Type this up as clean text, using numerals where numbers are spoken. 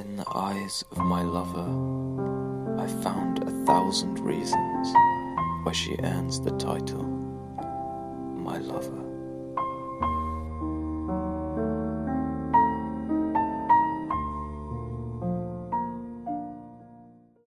In the eyes of my lover, I found 1,000 reasons why she earns the title, my lover.